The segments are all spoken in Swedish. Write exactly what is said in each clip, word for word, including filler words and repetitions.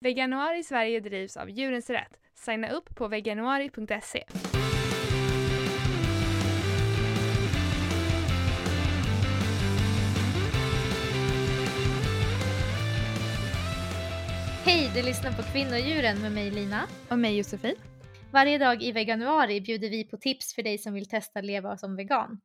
Veganuari i Sverige drivs av Djurens Rätt. Signa upp på veganuari punkt se. Hej, du lyssnar på Kvinna och djuren med mig Lina. Och mig Josefine. Varje dag i Veganuari bjuder vi på tips för dig som vill testa att leva som vegan.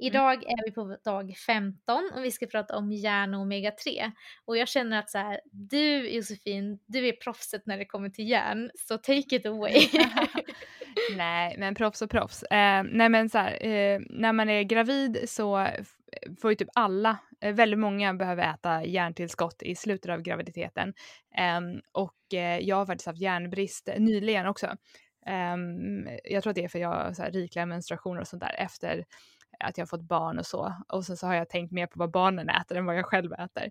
Idag är vi på dag femton och vi ska prata om järn och omega tre. Och jag känner att så här, du Josefine, du är proffset när det kommer till järn. Så take it away. Nej, men proffs och proffs. Eh, nej men så här, eh, när man är gravid så får ju typ alla, eh, väldigt många behöver äta järntillskott i slutet av graviditeten. Eh, och eh, jag har faktiskt haft järnbrist nyligen också. Eh, jag tror att det är för jag har så här rikliga menstruationer och sånt där efter att jag har fått barn och så. Och sen så har jag tänkt mer på vad barnen äter än vad jag själv äter.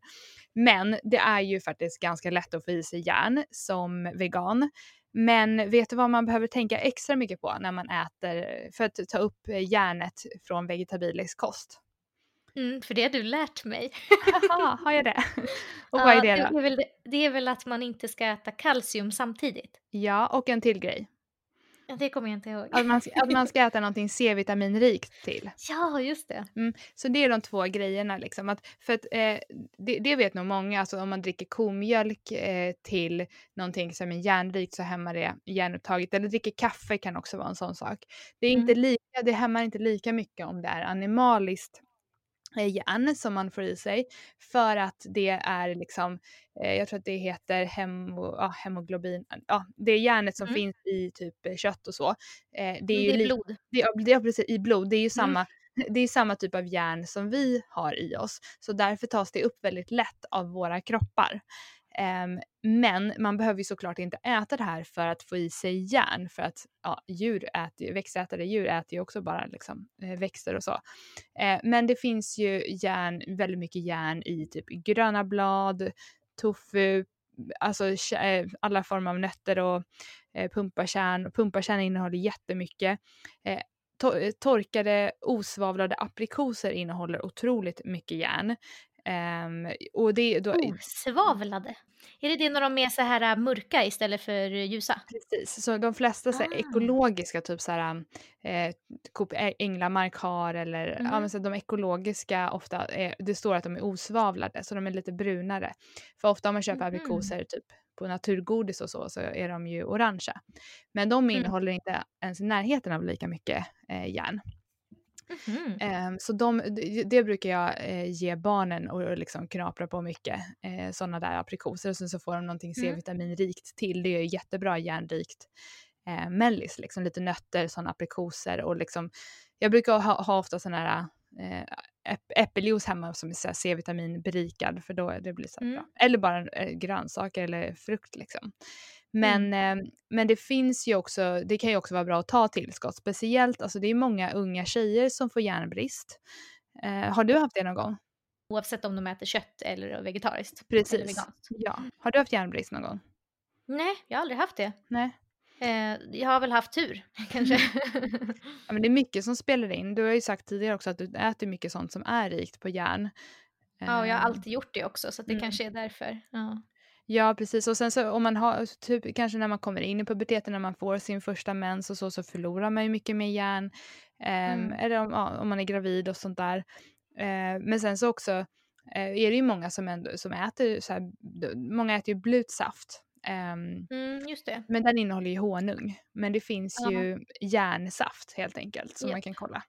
Men det är ju faktiskt ganska lätt att få i sig järn som vegan. Men vet du vad man behöver tänka extra mycket på när man äter för att ta upp järnet från vegetabilisk kost? Mm, för det har du lärt mig. Jaha, har jag det? Och vad är det då? Det är väl, det är väl att man inte ska äta kalcium samtidigt. Ja, och en till grej. Det kommer jag inte ihåg. Att man, att man ska äta någonting C-vitaminrikt till. Ja, just det. Mm, så det är de två grejerna. Liksom. Att, för att, eh, det, det vet nog många. Alltså, om man dricker komjölk eh, till någonting som är järnrikt så hämmar det järnupptaget. Eller dricker kaffe kan också vara en sån sak. Det, är mm. inte lika, det hämmar inte lika mycket om det är animaliskt järn som man får i sig, för att det är liksom, eh, jag tror att det heter hemo, ja, hemoglobin, ja, det är järnet som mm. finns i typ kött och så. Eh, det är det ju är li- blod. Det, det är precis i blod. Det är ju samma, mm. det är samma typ av järn som vi har i oss. Så därför tas det upp väldigt lätt av våra kroppar. Um, men man behöver ju såklart inte äta det här för att få i sig järn, för att ja, djur äter, växtätare djur äter ju också bara liksom, växter och så. Uh, men det finns ju järn, väldigt mycket järn i typ gröna blad, tofu, alltså alla former av nötter och eh, pumpakärn. Pumpakärn innehåller jättemycket. Uh, to- torkade, osvavlade aprikoser innehåller otroligt mycket järn. Um, och det, då... oh, svavlade. Är det det när de är så här mörka istället för ljusa? Precis, så de flesta så här, ah. ekologiska typ så här eh, Änglamark har eller mm. ja, men så de ekologiska ofta är, det står att de är osvavlade så de är lite brunare. För ofta om man köper mm. aprikoser typ på naturgodis och så så är de ju orangea. Men de innehåller mm. inte ens i närheten av lika mycket eh, järn. Mm-hmm. Um, så de, det brukar jag eh, ge barnen och, och liksom knapra på mycket eh, sådana där aprikoser, och sen så får de någonting C-vitaminrikt till. Det är ju jättebra järnrikt eh, mellis, liksom lite nötter, sådana aprikoser och liksom, jag brukar ha, ha ofta sådana här eh, äppeljuice hemma som är C-vitaminberikad, för då det blir så mm. bra, eller bara eh, grönsaker eller frukt liksom. Men, mm. eh, men det finns ju också, det kan ju också vara bra att ta tillskott. Speciellt, alltså det är många unga tjejer som får järnbrist. Eh, har du haft det någon gång? Oavsett om de äter kött eller vegetariskt. Precis, eller veganskt. Ja. Har du haft järnbrist någon gång? Nej, jag har aldrig haft det. Nej. Eh, jag har väl haft tur, kanske. Ja, men det är mycket som spelar in. Du har ju sagt tidigare också att du äter mycket sånt som är rikt på järn. Ja, och jag har alltid gjort det också, så att det mm. kanske är därför. Ja. Ja, precis. Och sen så om man har, typ, kanske när man kommer in i puberteten, när man får sin första mens och så, så förlorar man ju mycket mer järn. Um, mm. Eller om, ja, om man är gravid och sånt där. Uh, men sen så också uh, är det ju många som, ändå, som äter så här, många äter ju blutsaft. Um, mm, just det. Men den innehåller ju honung. Men det finns uh-huh. ju järnsaft helt enkelt som yep. man kan kolla.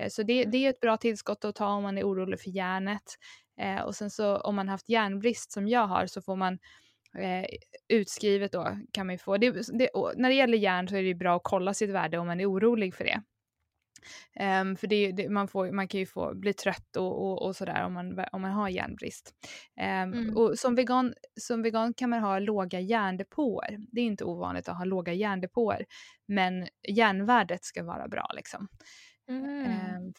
Uh, så det, det är ett bra tillskott att ta om man är orolig för järnet. Eh, och sen så om man haft järnbrist som jag har, så får man eh, utskrivet då kan man ju få. Det, det, när det gäller järn så är det ju bra att kolla sitt värde om man är orolig för det. Um, för det, det, man, får, man kan ju få bli trött och, och, och sådär om man, om man har järnbrist. Um, mm. Och som vegan, som vegan kan man ha låga järndepåer. Det är inte ovanligt att ha låga järndepåer. Men järnvärdet ska vara bra liksom. Mm.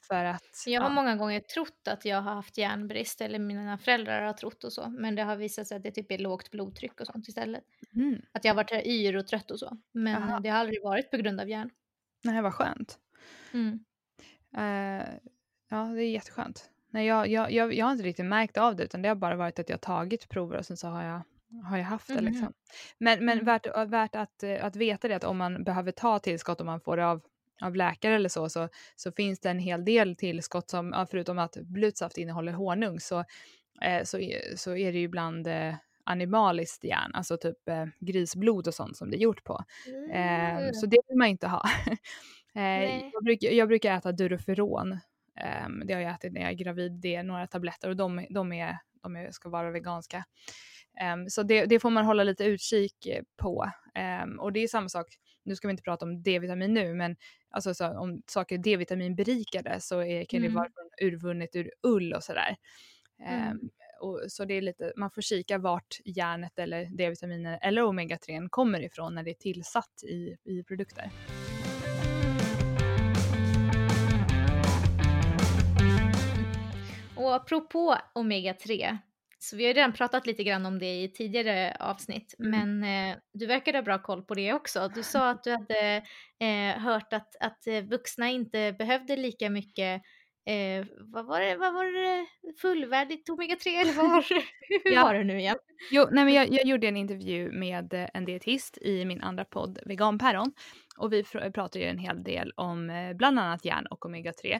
För att, jag har ja. många gånger trott att jag har haft järnbrist, eller mina föräldrar har trott och så, men det har visat sig att det typ är lågt blodtryck och sånt istället. Mm. Att jag har varit yr och trött och så, men Aha. det har aldrig varit på grund av järn. Nej, vad skönt. Mm. Uh, ja, det är jätteskönt. Nej, jag, jag, jag, jag har inte riktigt märkt av det, utan det har bara varit att jag har tagit prover och sen så har jag har jag haft det liksom. Mm. Men, men värt, värt att, att veta det, att om man behöver ta tillskott, om man får det av, av läkare eller så, så, så finns det en hel del tillskott som, förutom att blutsaft innehåller honung, så, eh, så, så är det ju bland eh, animaliskt järn, alltså typ eh, grisblod och sånt som det är gjort på. Mm. Eh, så det vill man inte ha. eh, jag, bruk, jag brukar äta Duroferon. Eh, det har jag ätit när jag är gravid. Det är några tabletter och de, de, är, de är, ska vara veganska. Um, så det, det får man hålla lite utkik på. Um, och det är samma sak, nu ska vi inte prata om D-vitamin nu, men alltså, så, om saker är D-vitaminberikade så är, kan mm. det vara urvunnet ur ull och sådär. Um, mm. och, så det är lite, man får kika vart järnet eller D-vitaminer eller omega tre kommer ifrån när det är tillsatt i, i produkter. Och apropå omega tre, så vi har ju redan pratat lite grann om det i tidigare avsnitt. Mm. Men eh, du verkar ha bra koll på det också. Du sa att du hade eh, hört att, att vuxna inte behövde lika mycket. Eh, vad, var det, vad var det? Fullvärdigt omega tre eller vad var det? Hur ja. var det nu igen? Jo, nej, men jag, jag gjorde en intervju med en dietist i min andra podd Veganpäron. Och vi fr- pratade ju en hel del om bland annat järn och omega tre.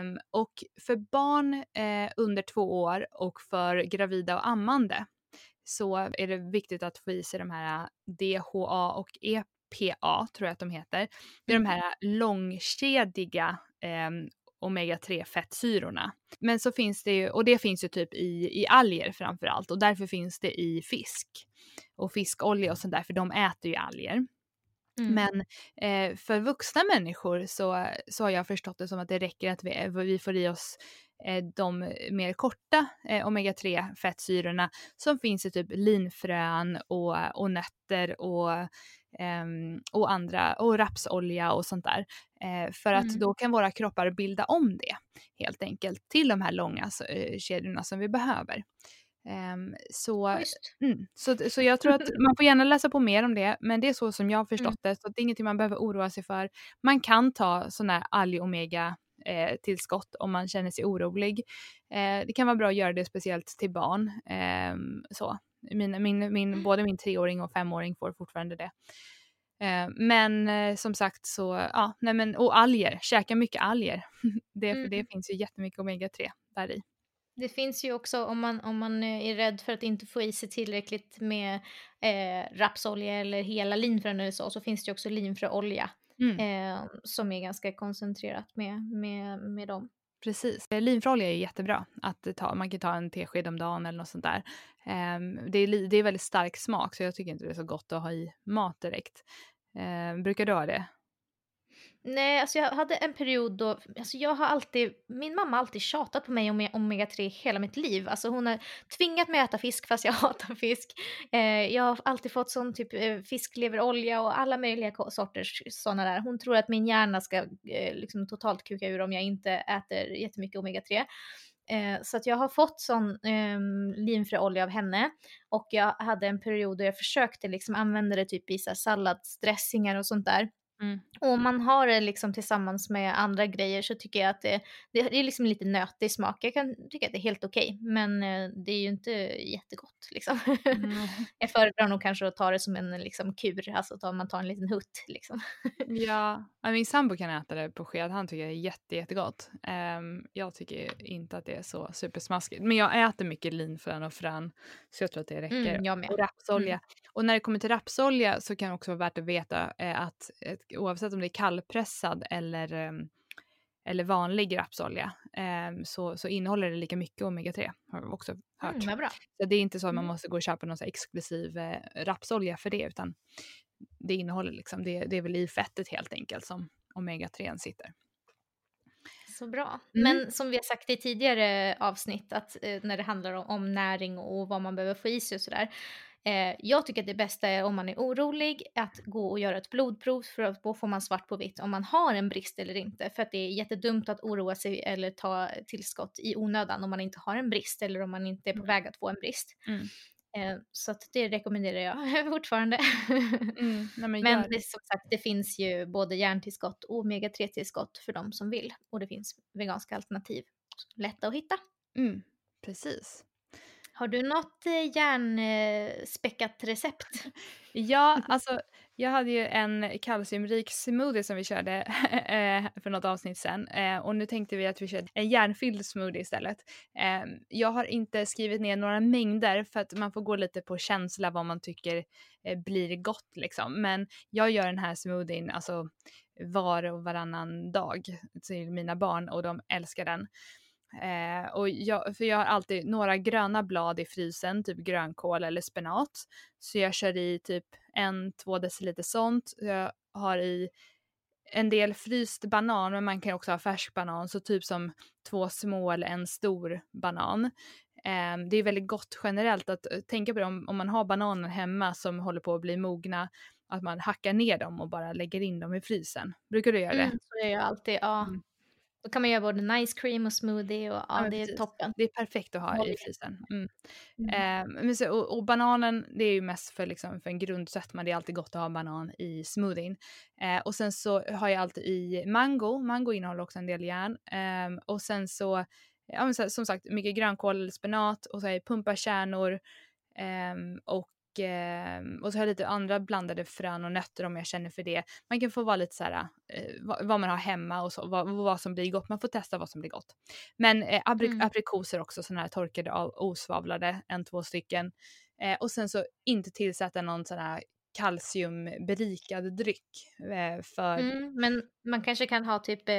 Um, och för barn uh, under två år och för gravida och ammande så är det viktigt att få i sig de här D H A och E P A, tror jag att de heter. Det är de här långkedjiga um, omega tre fettsyrorna. Men så finns det ju, och det finns ju typ i, i alger framförallt, och därför finns det i fisk och fiskolja och sånt där, för de äter ju alger. Mm. Men eh, för vuxna människor så, så har jag förstått det som att det räcker att vi, vi får i oss eh, de mer korta eh, omega tre fettsyrorna som finns i typ linfrön och, och nötter och, eh, och andra, och rapsolja och sånt där. Eh, för mm. att då kan våra kroppar bilda om det helt enkelt till de här långa eh, kedjorna som vi behöver. Um, så, mm, så, så jag tror att man får gärna läsa på mer om det, men det är så som jag har förstått mm. det, så det är ingenting man behöver oroa sig för. Man kan ta sådana här alg-omega eh, tillskott om man känner sig orolig. eh, det kan vara bra att göra det speciellt till barn. eh, så. Min, min, min, både min treåring och femåring får fortfarande det. eh, men eh, som sagt så, ja, nej men, och alger, käka mycket alger. det, mm. för det finns ju jättemycket omega tre där i. Det finns ju också, om man, om man är rädd för att inte få i sig tillräckligt med eh, rapsolja eller hela linfrön eller så, så finns det ju också linfröolja mm. eh, som är ganska koncentrerat med, med, med dem. Precis, linfröolja är jättebra att ta, man kan ta en tesked om dagen eller något sånt där. Eh, det, är, det är väldigt stark smak, så jag tycker inte det är så gott att ha i mat direkt. Eh, brukar du ha det? Nej, alltså jag hade en period då, alltså jag har alltid, min mamma har alltid tjatat på mig om omega tre hela mitt liv. Alltså hon har tvingat mig att äta fisk fast jag hatar fisk. Eh, jag har alltid fått sån typ eh, fiskleverolja och alla möjliga sorters sådana där. Hon tror att min hjärna ska eh, liksom totalt kuka ur om jag inte äter jättemycket omega tre. Eh, så att jag har fått sån eh, linfröolja av henne, och jag hade en period då jag försökte liksom använda det typ i så här salladsdressingar och sånt där. Mm. Och om man har det liksom tillsammans med andra grejer, så tycker jag att det, det är liksom lite nötig smak. Jag kan tycka att det är helt okej, men det är ju inte jättegott liksom. Mm. Jag föredrar nog kanske att ta det som en liksom kur, alltså att man tar en liten hutt liksom. Ja, min sambo kan äta det på sked, han tycker det är jätte, jättegott. um, Jag tycker inte att det är så supersmaskigt, men jag äter mycket linfrön och frön, så jag tror att det räcker. Mm, och rapsolja, mm. och när det kommer till rapsolja så kan det också vara värt att veta eh, att oavsett om det är kallpressad eller, eller vanlig rapsolja, så, så innehåller det lika mycket omega tre, har vi också hört. Mm, det är bra. Så det är inte så att man måste gå och köpa någon så exklusiv rapsolja för det, utan det innehåller liksom, det, det är väl i fettet helt enkelt som omega tre sitter. Så bra. Men mm. som vi har sagt i tidigare avsnitt, att eh, när det handlar om, om näring och vad man behöver få i sig och sådär. Eh, jag tycker att det bästa är, om man är orolig, att gå och göra ett blodprov, för att då får man svart på vitt om man har en brist eller inte. För att det är jättedumt att oroa sig eller ta tillskott i onödan om man inte har en brist eller om man inte är på väg att få en brist. Mm. Eh, så att det rekommenderar jag fortfarande. Mm, nej men men det, som sagt, det finns ju både järntillskott och omega tre tillskott för de som vill. Och det finns veganska alternativ. Lätta att hitta. Mm, precis. Har du något järnspäckat recept? Ja, alltså jag hade ju en kalciumrik smoothie som vi körde för något avsnitt sen. Och nu tänkte vi att vi körde en järnfylld smoothie istället. Jag har inte skrivit ner några mängder för att man får gå lite på känsla vad man tycker blir gott liksom. Men jag gör den här smoothien alltså var och varannan dag till mina barn och de älskar den. Eh, och jag, för jag har alltid några gröna blad i frysen, typ grönkål eller spenat, så jag kör i typ en, två deciliter sånt. Jag har i en del fryst banan, men man kan också ha färsk banan, så typ som två små eller en stor banan. Eh, det är väldigt gott generellt att tänka på det, om, om man har bananer hemma som håller på att bli mogna, att man hackar ner dem och bara lägger in dem i frysen. Brukar du göra det? Mm, så gör jag alltid, ja. Mm. Då kan man göra både en ice cream och smoothie och ja, ja, det precis. Är toppen. Det är perfekt att ha ja, i frysen. Mm. Mm. Eh, och, och bananen, det är ju mest för, liksom, för en grundsött, men det är alltid gott att ha banan i smoothien. Eh, och sen så har jag alltid i mango. Mango innehåller också en del järn. Eh, och sen så, ja, men så, som sagt, mycket grönkål eller spenat och så har jag pumpakärnor eh, och och så har jag lite andra blandade frön och nötter om jag känner för det. Man kan få vara lite så här, vad man har hemma och så, vad, vad som blir gott. Man får testa vad som blir gott. Men eh, aprik- mm. aprikoser också, sådana här torkade osvavlade, en, två stycken. Eh, och sen så inte tillsätta någon sån här kalciumberikad dryck. Eh, för... mm, men man kanske kan ha typ eh,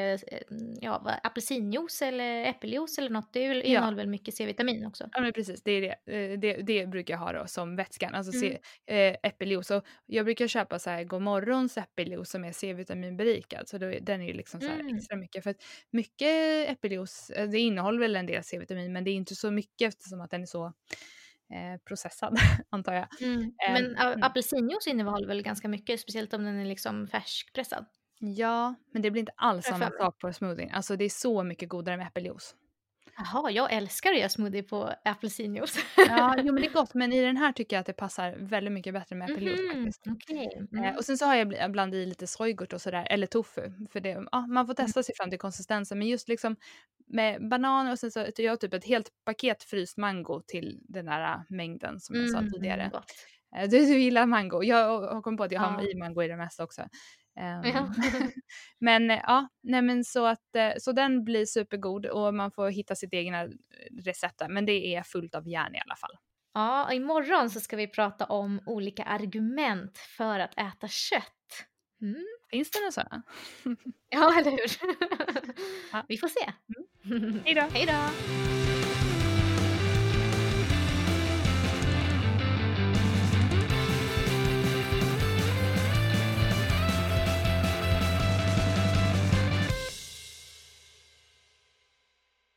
ja, apelsinjuice eller äppeljuice eller något. Det innehåller ja. väl mycket C-vitamin också. Ja, men precis. Det, är det. Det, det brukar jag ha då som vätskan. Alltså mm. C, eh, äppeljuice. Och jag brukar köpa så här Godmorgons äppeljuice som är C-vitaminberikad. Så då, den är ju liksom så här mm. extra mycket. För att mycket äppeljuice, det innehåller väl en del C-vitamin, men det är inte så mycket eftersom att den är så... Eh, processad, antar jag. Mm. Men a- apelsinjuice innehåller väl ganska mycket, speciellt om den är liksom färskpressad. Ja, men det blir inte alls samma sak på smoothie. Alltså det är så mycket godare med äppeljuice. Jaha, jag älskar att göra smoothie på apelsinjuice. Ja, jo, men det är gott. Men i den här tycker jag att det passar väldigt mycket bättre med apeljuice mm-hmm. faktiskt. Okay. Mm. Och sen så har jag bland i lite sojgurt och sådär, eller tofu. För det, ja, man får testa sig fram till konsistensen. Men just liksom med banan och sen så jag har typ ett helt paket fryst mango till den där mängden som jag sa mm, tidigare. Gott. Du, du gillar mango. Jag har kommit på att jag har ja. i mango i det mesta också. Um, ja. men ja, nej men så att så den blir supergod och man får hitta sitt egna recept, men det är fullt av järn i alla fall. Ja, och imorgon så ska vi prata om olika argument för att äta kött. Mm. Finns det några sådana? Ja, eller hur? Ja. Vi får se. Mm. Hej då. Hej då.